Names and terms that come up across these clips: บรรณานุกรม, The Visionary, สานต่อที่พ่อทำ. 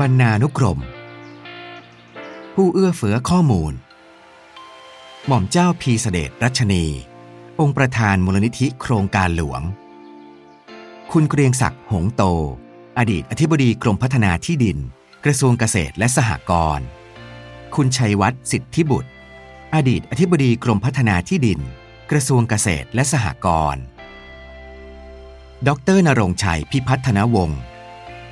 บรรณานุกรมผู้เอื้อเฟื้อข้อมูลหม่อมเจ้าพีเสด็จรัชนีองค์ประธานมูลนิธิโครงการหลวงคุณเกรียงศักดิ์หงโตอดีตอธิบดีกรมพัฒนาที่ดินกระทรวงเกษตรและสหกรณ์คุณชัยวัฒน์สิทธิบุตรอดีตอธิบดีกรมพัฒนาที่ดินกระทรวงเกษตรและสหกรณ์ดร.ณรงค์ชัยพิพัฒนวงศ์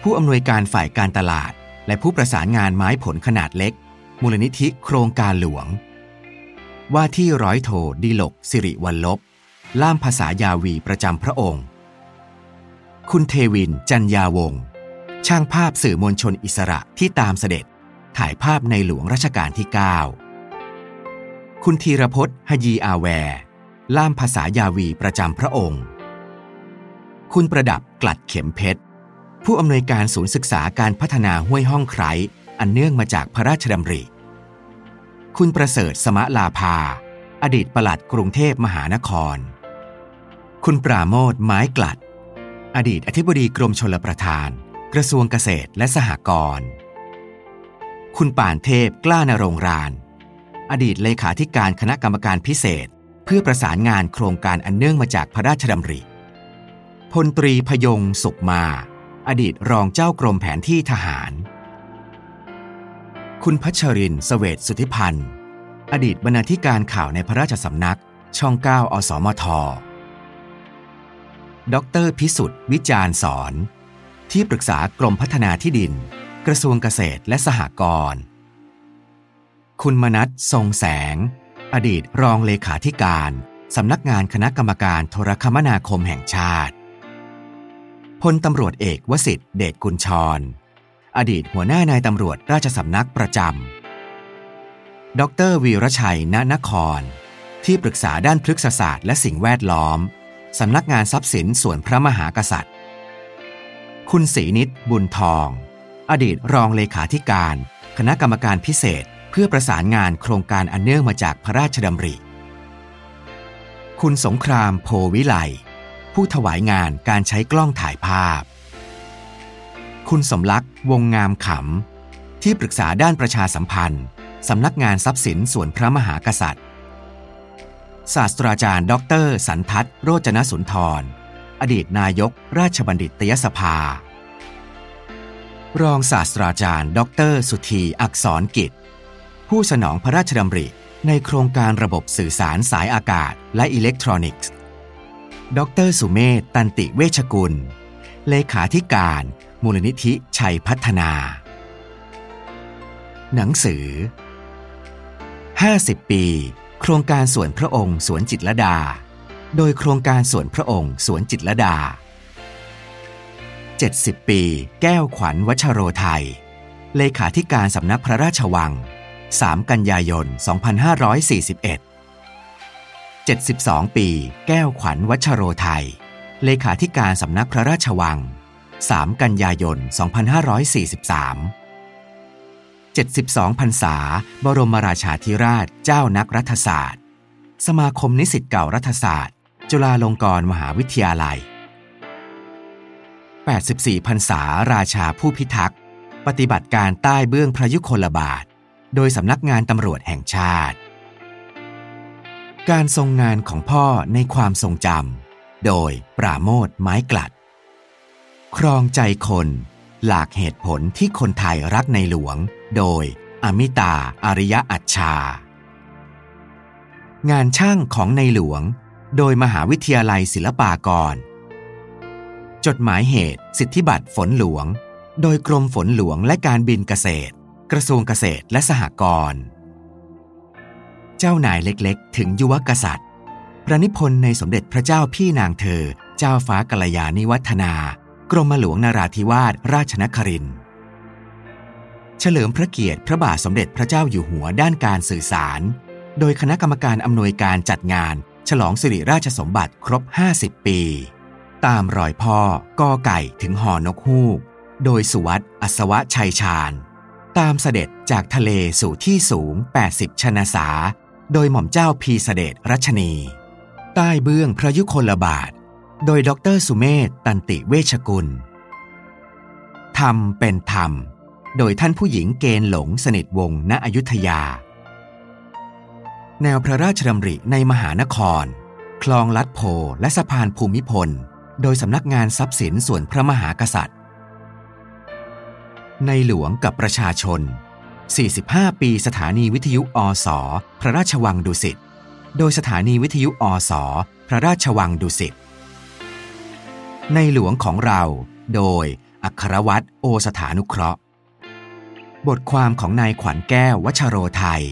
ผู้อำนวยการฝ่ายการตลาดและผู้ประสานงานไม้ผลขนาดเล็กมูลนิธิโครงการหลวงว่าที่ร้อยโทดิลกสิริวัลลภล่ามภาษายาวีประจำพระองค์คุณเทวินจันยาวงศ์ช่างภาพสื่อมวลชนอิสระที่ตามเสด็จถ่ายภาพในหลวงรัชกาลที่ 9คุณธีรพจน์หยีอาแวร์ล่ามภาษายาวีประจำพระองค์คุณประดับกลัดเข็มเพชรผู้อำนวยการศูนย์ศึกษาการพัฒนาห้วยห้องไคร้อันเนื่องมาจากพระราชดำริคุณประเสริฐสมะลาภาอดีตปลัดกรุงเทพมหานครคุณปราโมทย์ไม้กลัดอดีตอธิบดีกรมชลประทานกระทรวงเกษตรและสหกรณ์คุณป่านเทพกล้านรงรานอดีตเลขาธิการคณะกรรมการพิเศษเพื่อประสานงานโครงการอันเนื่องมาจากพระราชดำริพลตรีพยงสุขมาอดีตรองเจ้ากรมแผนที่ทหารคุณพัชรินทร์เสวตสุทธิพันธ์อดีตบรรณาธิการข่าวในพระราชสำนักช่อง 9 อสมทดร.พิสุทธิ์วิจารณ์สอนที่ปรึกษากรมพัฒนาที่ดินกระทรวงเกษตรและสหกรณ์คุณมนัสทรงแสงอดีตรองเลขาธิการสำนักงานคณะกรรมการโทรคมนาคมแห่งชาติพลตำรวจเอกวสิทธิ์เดชกุลชรอดีตหัวหน้านายตำรวจราชสำนักประจำดร.วีรชัยณนครที่ปรึกษาด้านพฤกษศาสตร์และสิ่งแวดล้อมสำนักงานทรัพย์สินส่วนพระมหากษัตริย์คุณศรีนิตบุญทองอดีตรองเลขาธิการคณะกรรมการพิเศษเพื่อประสานงานโครงการอันเนื่องมาจากพระราชดำริคุณสงครามโพวิไลผู้ถวายงานการใช้กล้องถ่ายภาพคุณสมลักษ์วงงามขำที่ปรึกษาด้านประชาสัมพันธ์สำนักงานทรัพย์สินส่วนพระมหากษัตริย์ศาสตราจารย์ดร.สันทัศน์โรจนสุนทรอดีตนายกราชบัณฑิตยสภารองศาสตราจารย์ดร.สุธีอักษรกิจผู้สนองพระราชดำริในโครงการระบบสื่อสารสายอากาศและอิเล็กทรอนิกส์ดร.สุเมธตันติเวชกุลเลขาธิการมูลนิธิชัยพัฒนาหนังสือ50ปีโครงการสวนพระองค์สวนจิตรลดาโดยโครงการสวนพระองค์สวนจิตรลดา70ปีแก้วขวัญวชโรไทยเลขาธิการสำนักพระราชวัง3กันยายน2541 72ปีแก้วขวัญวชโรไทยเลขาธิการสำนักพระราชวัง3กันยายน2543 72 พรรษาบรมราชาธิราชเจ้านักรัฐศาสตร์สมาคมนิสิตเก่ารัฐศาสตร์จุฬาลงกรณ์มหาวิทยาลัย84 พรรษาราชาผู้พิทักษ์ปฏิบัติการใต้เบื้องพระยุคลบาทโดยสำนักงานตำรวจแห่งชาติการทรงงานของพ่อในความทรงจำโดยปราโมทย์ไม้กลัดครองใจคนหลากเหตุผลที่คนไทยรักในหลวงโดยอมิตาอาริยะอัจฉางานช่างของในหลวงโดยมหาวิทยาลัยศิลปากรจดหมายเหตุสิทธิบัตรฝนหลวงโดยกรมฝนหลวงและการบินเกษตรกระทรวงเกษตรและสหกรณ์เจ้านายเล็กๆถึงยุวกษัตริย์พระนิพนธ์ในสมเด็จพระเจ้าพี่นางเธอเจ้าฟ้ากัลยาณิวัฒนากรมหลวงนราธิวาสราชนครินทร์เฉลิมพระเกียรติพระบาทสมเด็จพระเจ้าอยู่หัวด้านการสื่อสารโดยคณะกรรมการอำนวยการจัดงานฉลองสิริราชสมบัติครบ50ปีตามรอยพ่อกอไก่ถึงหอนกฮูกโดยสุวัฒน์อัศวชัยชาญตามเสด็จจากทะเลสู่ที่สูง80ชนสาโดยหม่อมเจ้าพีเสด็จรัชนีใต้เบื้องพระยุคลบาทโดยดร.สุเมธตันติเวชกุลธรรมเป็นธรรม โดยท่านผู้หญิงเกณฑ์หลงสนิทวงศ์ณอยุธยาแนวพระราชดำริในมหานครคลองลัดโพและสะพานภูมิพลโดยสำนักงานทรัพย์สินส่วนพระมหากษัตริย์ในหลวงกับประชาชน45ปีสถานีวิทยุอสพระราชวังดุสิตโดยสถานีวิทยุอสพระราชวังดุสิตในหลวงของเราโดยอัครวัตรโอสถานุเคราะห์บทความของนายขวัญแก้ววชโรไทย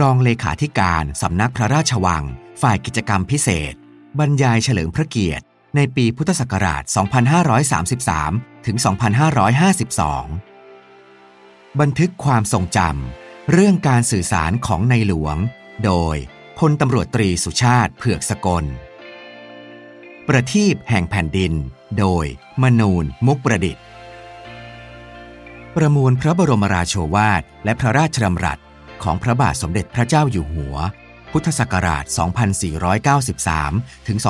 รองเลขาธิการสำนักพระราชวังฝ่ายกิจกรรมพิเศษบรรยายเฉลิมพระเกียรติในปีพุทธศักราช 2533 ถึง 2552 บันทึกความทรงจำเรื่องการสื่อสารของในหลวงโดยพลตำรวจตรีสุชาติเผือกสกลประทีปแห่งแผ่นดินโดยมนูนมุกประดิษฐ์ประมวลพระบรมราโชวาทและพระราชดำรัสของพระบาทสมเด็จพระเจ้าอยู่หัวพุทธศักราช 2493 ถึง 2548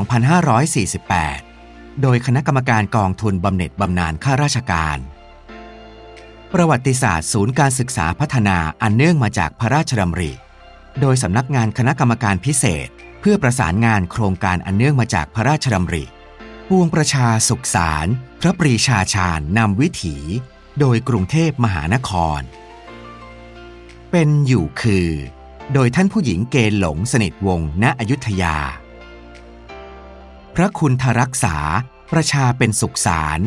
โดยคณะกรรมการกองทุนบำเหน็จบำนาญข้าราชการประวัติศาสตร์ศูนย์การศึกษาพัฒนาอันเนื่องมาจากพระราชดำริโดยสำนักงานคณะกรรมการพิเศษเพื่อประสานงานโครงการอันเนื่องมาจากพระราชดำริปวงประชาสุขสารพระปรีชาชาญนำวิถีโดยกรุงเทพมหานครเป็นอยู่คือโดยท่านผู้หญิงเกณฑ์หลงสนิทวงศ์ณอยุธยาพระคุณทรักษาประชาเป็นสุขสาร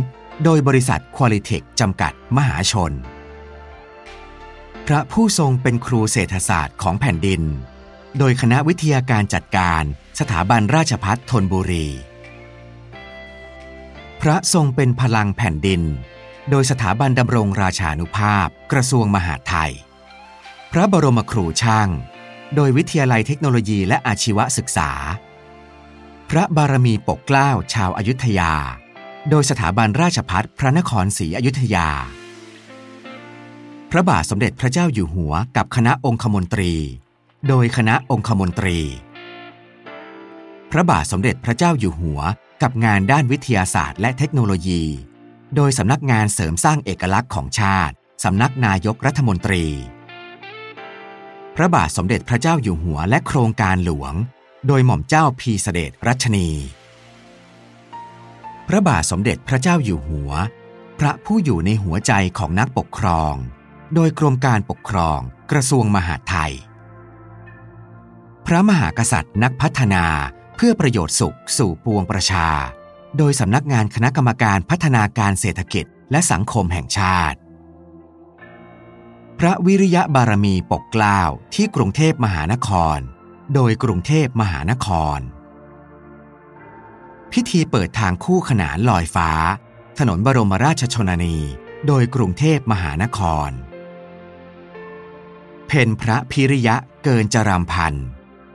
โดยบริษัทควอลิเทคจำกัดมหาชนพระผู้ทรงเป็นครูเศรษฐศาสตร์ของแผ่นดินโดยคณะวิทยาการจัดการสถาบันราชภัฏธนบุรีพระทรงเป็นพลังแผ่นดินโดยสถาบันดำรงราชานุภาพกระทรวงมหาดไทยพระบรมครูช่างโดยวิทยาลัยเทคโนโลยีและอาชีวศึกษาพระบารมีปกเกล้าชาวอยุธยาโดยสถาบันราชภัฏพระนครศรีอยุธยาพระบาทสมเด็จพระเจ้าอยู่หัวกับคณะองคมนตรีโดยคณะองคมนตรีพระบาทสมเด็จพระเจ้าอยู่หัวกับงานด้านวิทยาศาสตร์และเทคโนโลยีโดยสำนักงานเสริมสร้างเอกลักษณ์ของชาติสำนักนายกรัฐมนตรีพระบาทสมเด็จพระเจ้าอยู่หัวและโครงการหลวงโดยหม่อมเจ้าพีเสด็จรัชนีพระบาทสมเด็จพระเจ้าอยู่หัวพระผู้อยู่ในหัวใจของนักปกครองโดยกรมการปกครองกระทรวงมหาดไทยพระมหากษัตริย์นักพัฒนาเพื่อประโยชน์สุขสู่ปวงประชาโดยสำนักงานคณะกรรมการพัฒนาการเศรษฐกิจและสังคมแห่งชาติพระวิริยะบารมีปกเกล้าที่กรุงเทพมหานครโดยกรุงเทพมหานครพิธีเปิดทางคู่ขนานลอยฟ้าถนนบรมราชชนนีโดยกรุงเทพมหานครเพ็ญพระพิริยะเกินจรำพันธ์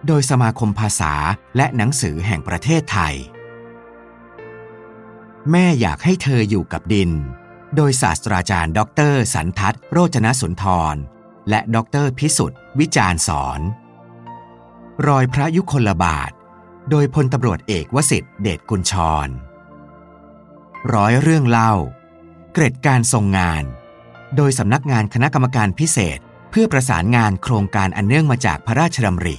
โดยสมาคมภาษาและหนังสือแห่งประเทศไทยแม่อยากให้เธออยู่กับดินโดยศาสตราจารย์ดร.สันทัศน์โรจนสุนทรและดร.พิสุทธิ์วิจารณ์สอนรอยพระยุคลบาทโดยพลตำรวจเอกวสิทธิ์เดชกุลชรร้อยเรื่องเล่าเกร็ดการทรงงานโดยสำนักงานคณะกรรมการพิเศษเพื่อประสานงานโครงการอันเนื่องมาจากพระราชดำริ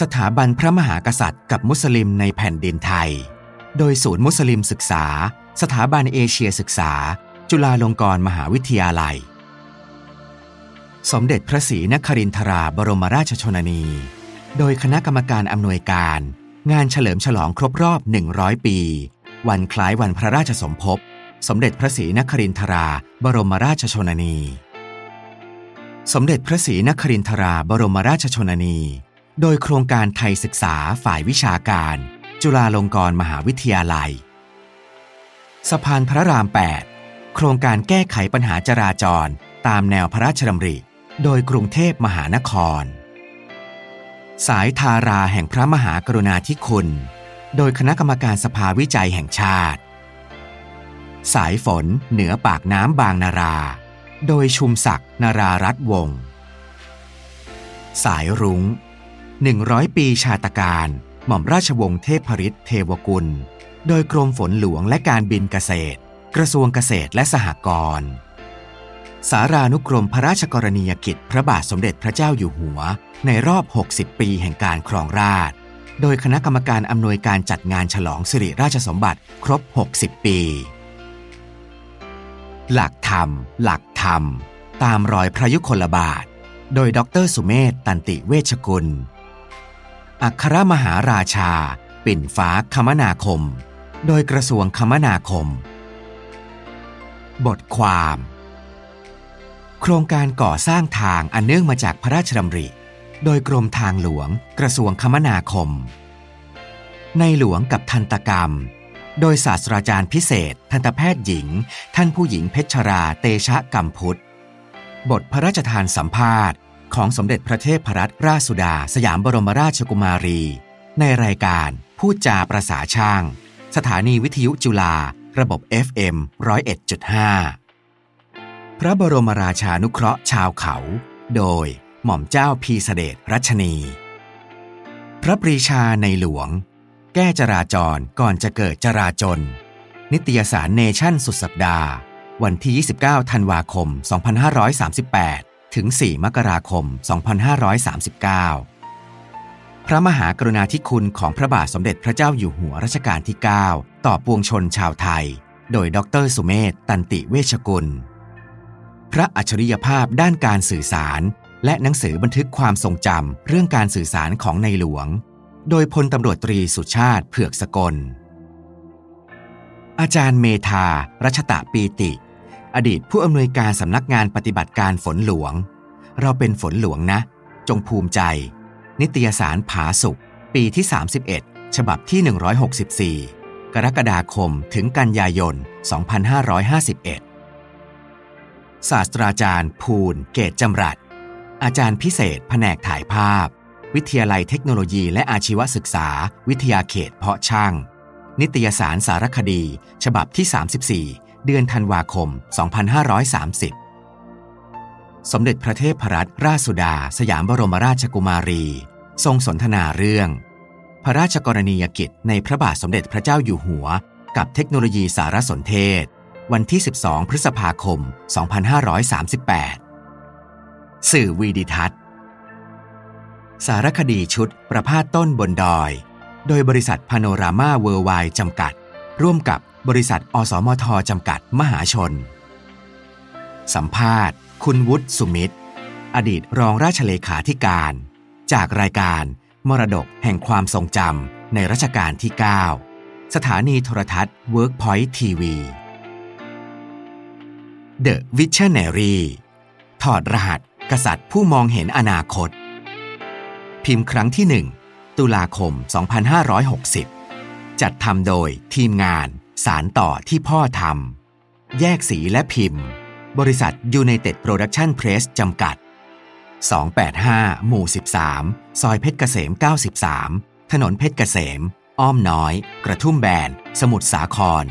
สถาบันพระมหากษัตริย์กับมุสลิมในแผ่นดินไทยโดยศูนย์มุสลิมศึกษาสถาบันเอเชียศึกษาจุฬาลงกรณ์มหาวิทยาลัยสมเด็จพระศรีนครินทราบรมราชชนนีโดยคณะกรรมการอำนวยการงานเฉลิมฉลองครบรอบ100ปีวันคล้ายวันพระราชสมภพสมเด็จพระศรีนครินทราบรมราชชนนีสมเด็จพระศรีนครินทราบรมราชชนนีโดยโครงการไทยศึกษาฝ่ายวิชาการจุฬาลงกรณ์มหาวิทยาลัยสะพานพระราม8โครงการแก้ไขปัญหาจราจรตามแนวพระราชดำริโดยกรุงเทพมหานครสายธาราแห่งพระมหากรุณาธิคุณโดยคณะกรรมการสภาวิจัยแห่งชาติสายฝนเหนือปากน้ำบางนาราโดยชุมศักดิ์นรารัตน์วงศ์สายรุ้ง100ปีชาตการหม่อมราชวงศ์เทพฤทธิ์เทวกุลโดยกรมฝนหลวงและการบินเกษตรกระทรวงเกษตรและสหกรณ์ สารานุกรมพระราชกรณียกิจพระบาทสมเด็จพระเจ้าอยู่หัวในรอบ60 ปีแห่งการครองราชย์โดยคณะกรรมการอำนวยการจัดงานฉลองสิริราชสมบัติครบ60 ปีหลักธรรมหลักธรรมตามรอยพระยุคลบาทโดยดร.สุเมธตันติเวชกุลอัครมหาราชาปิ่นฟ้าคมนาคมโดยกระทรวงคมนาคมบทความโครงการก่อสร้างทางอันเนื่องมาจากพระราชดำริโดยกรมทางหลวงกระทรวงคมนาคมในหลวงกับทันตกรรมโดยศาสตราจารย์พิเศษทันตแพทย์หญิงท่านผู้หญิงเพชราเตชะกัมพุทธบทพระราชทานสัมภาษณ์ของสมเด็จพระเทพรัตนราชสุดาสยามบรมราชกุมารีในรายการพูดจาประสาช่างสถานีวิทยุจุฬาระบบ FM 101.5 พระบรมราชานุเคราะห์ชาวเขาโดยหม่อมเจ้าพีเสด็จรัชนีพระปรีชาในหลวงแก้จราจรก่อนจะเกิดจราจลนิตยสารเนชั่นสุดสัปดาห์วันที่29ธันวาคม2538ถึง4มกราคม2539พระมหากรุณาธิคุณของพระบาทสมเด็จพระเจ้าอยู่หัวรัชกาลที่9ต่อปวงชนชาวไทยโดยดร.สุเมธตันติเวชกุลพระอัจฉริยภาพด้านการสื่อสารและหนังสือบันทึกความทรงจำเรื่องการสื่อสารของในหลวงโดยพลตำรวจตรีสุชาติเผือกสกลอาจารย์เมธารัชตะปีติอดีตผู้อำนวยการสำนักงานปฏิบัติการฝนหลวงเราเป็นฝนหลวงนะจงภูมิใจนิตยสารผาสุกปีที่31ฉบับที่164กรกฎาคมถึงกันยายน2551ศาสตราจารย์ภูลเกตจำรัดอาจารย์พิเศษแผนกถ่ายภาพวิทยาลัยเทคโนโลยีและอาชีวศึกษาวิทยาเขตเพาะช่างนิตยสารสารคดีฉบับที่34เดือนธันวาคม2530สมเด็จพระเทพรัตนราชสุดาสยามบรมราชกุมารีทรงสนทนาเรื่องพระราชกรณียกิจในพระบาทสมเด็จพระเจ้าอยู่หัวกับเทคโนโลยีสารสนเทศวันที่12พฤษภาคม2538สื่อวีดิทัศน์สารคดีชุดประภาสต้นบนดอยโดยบริษัทพาโนรามาเวิร์ลไวด์จำกัดร่วมกับบริษัทอสมทจำกัดมหาชนสัมภาษณ์คุณวุฒิสุมิตรอดีตรองราชเลขาธิการจากรายการมรดกแห่งความทรงจำในรัชกาลที่9สถานีโทรทัศน์ Workpoint TV The Visionary ถอดรหัสกษัตริย์ผู้มองเห็นอนาคตพิมพ์ครั้งที่1ตุลาคม2560จัดทำโดยทีมงานสารต่อที่พ่อทำแยกสีและพิมพ์บริษัท United Production Press จำกัด285หมู่13ซอยเพชรเกษม93ถนนเพชรเกษมอ้อมน้อยกระทุ่มแบนสมุทรสาคร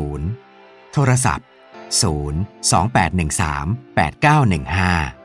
74130โทรศัพท์028138915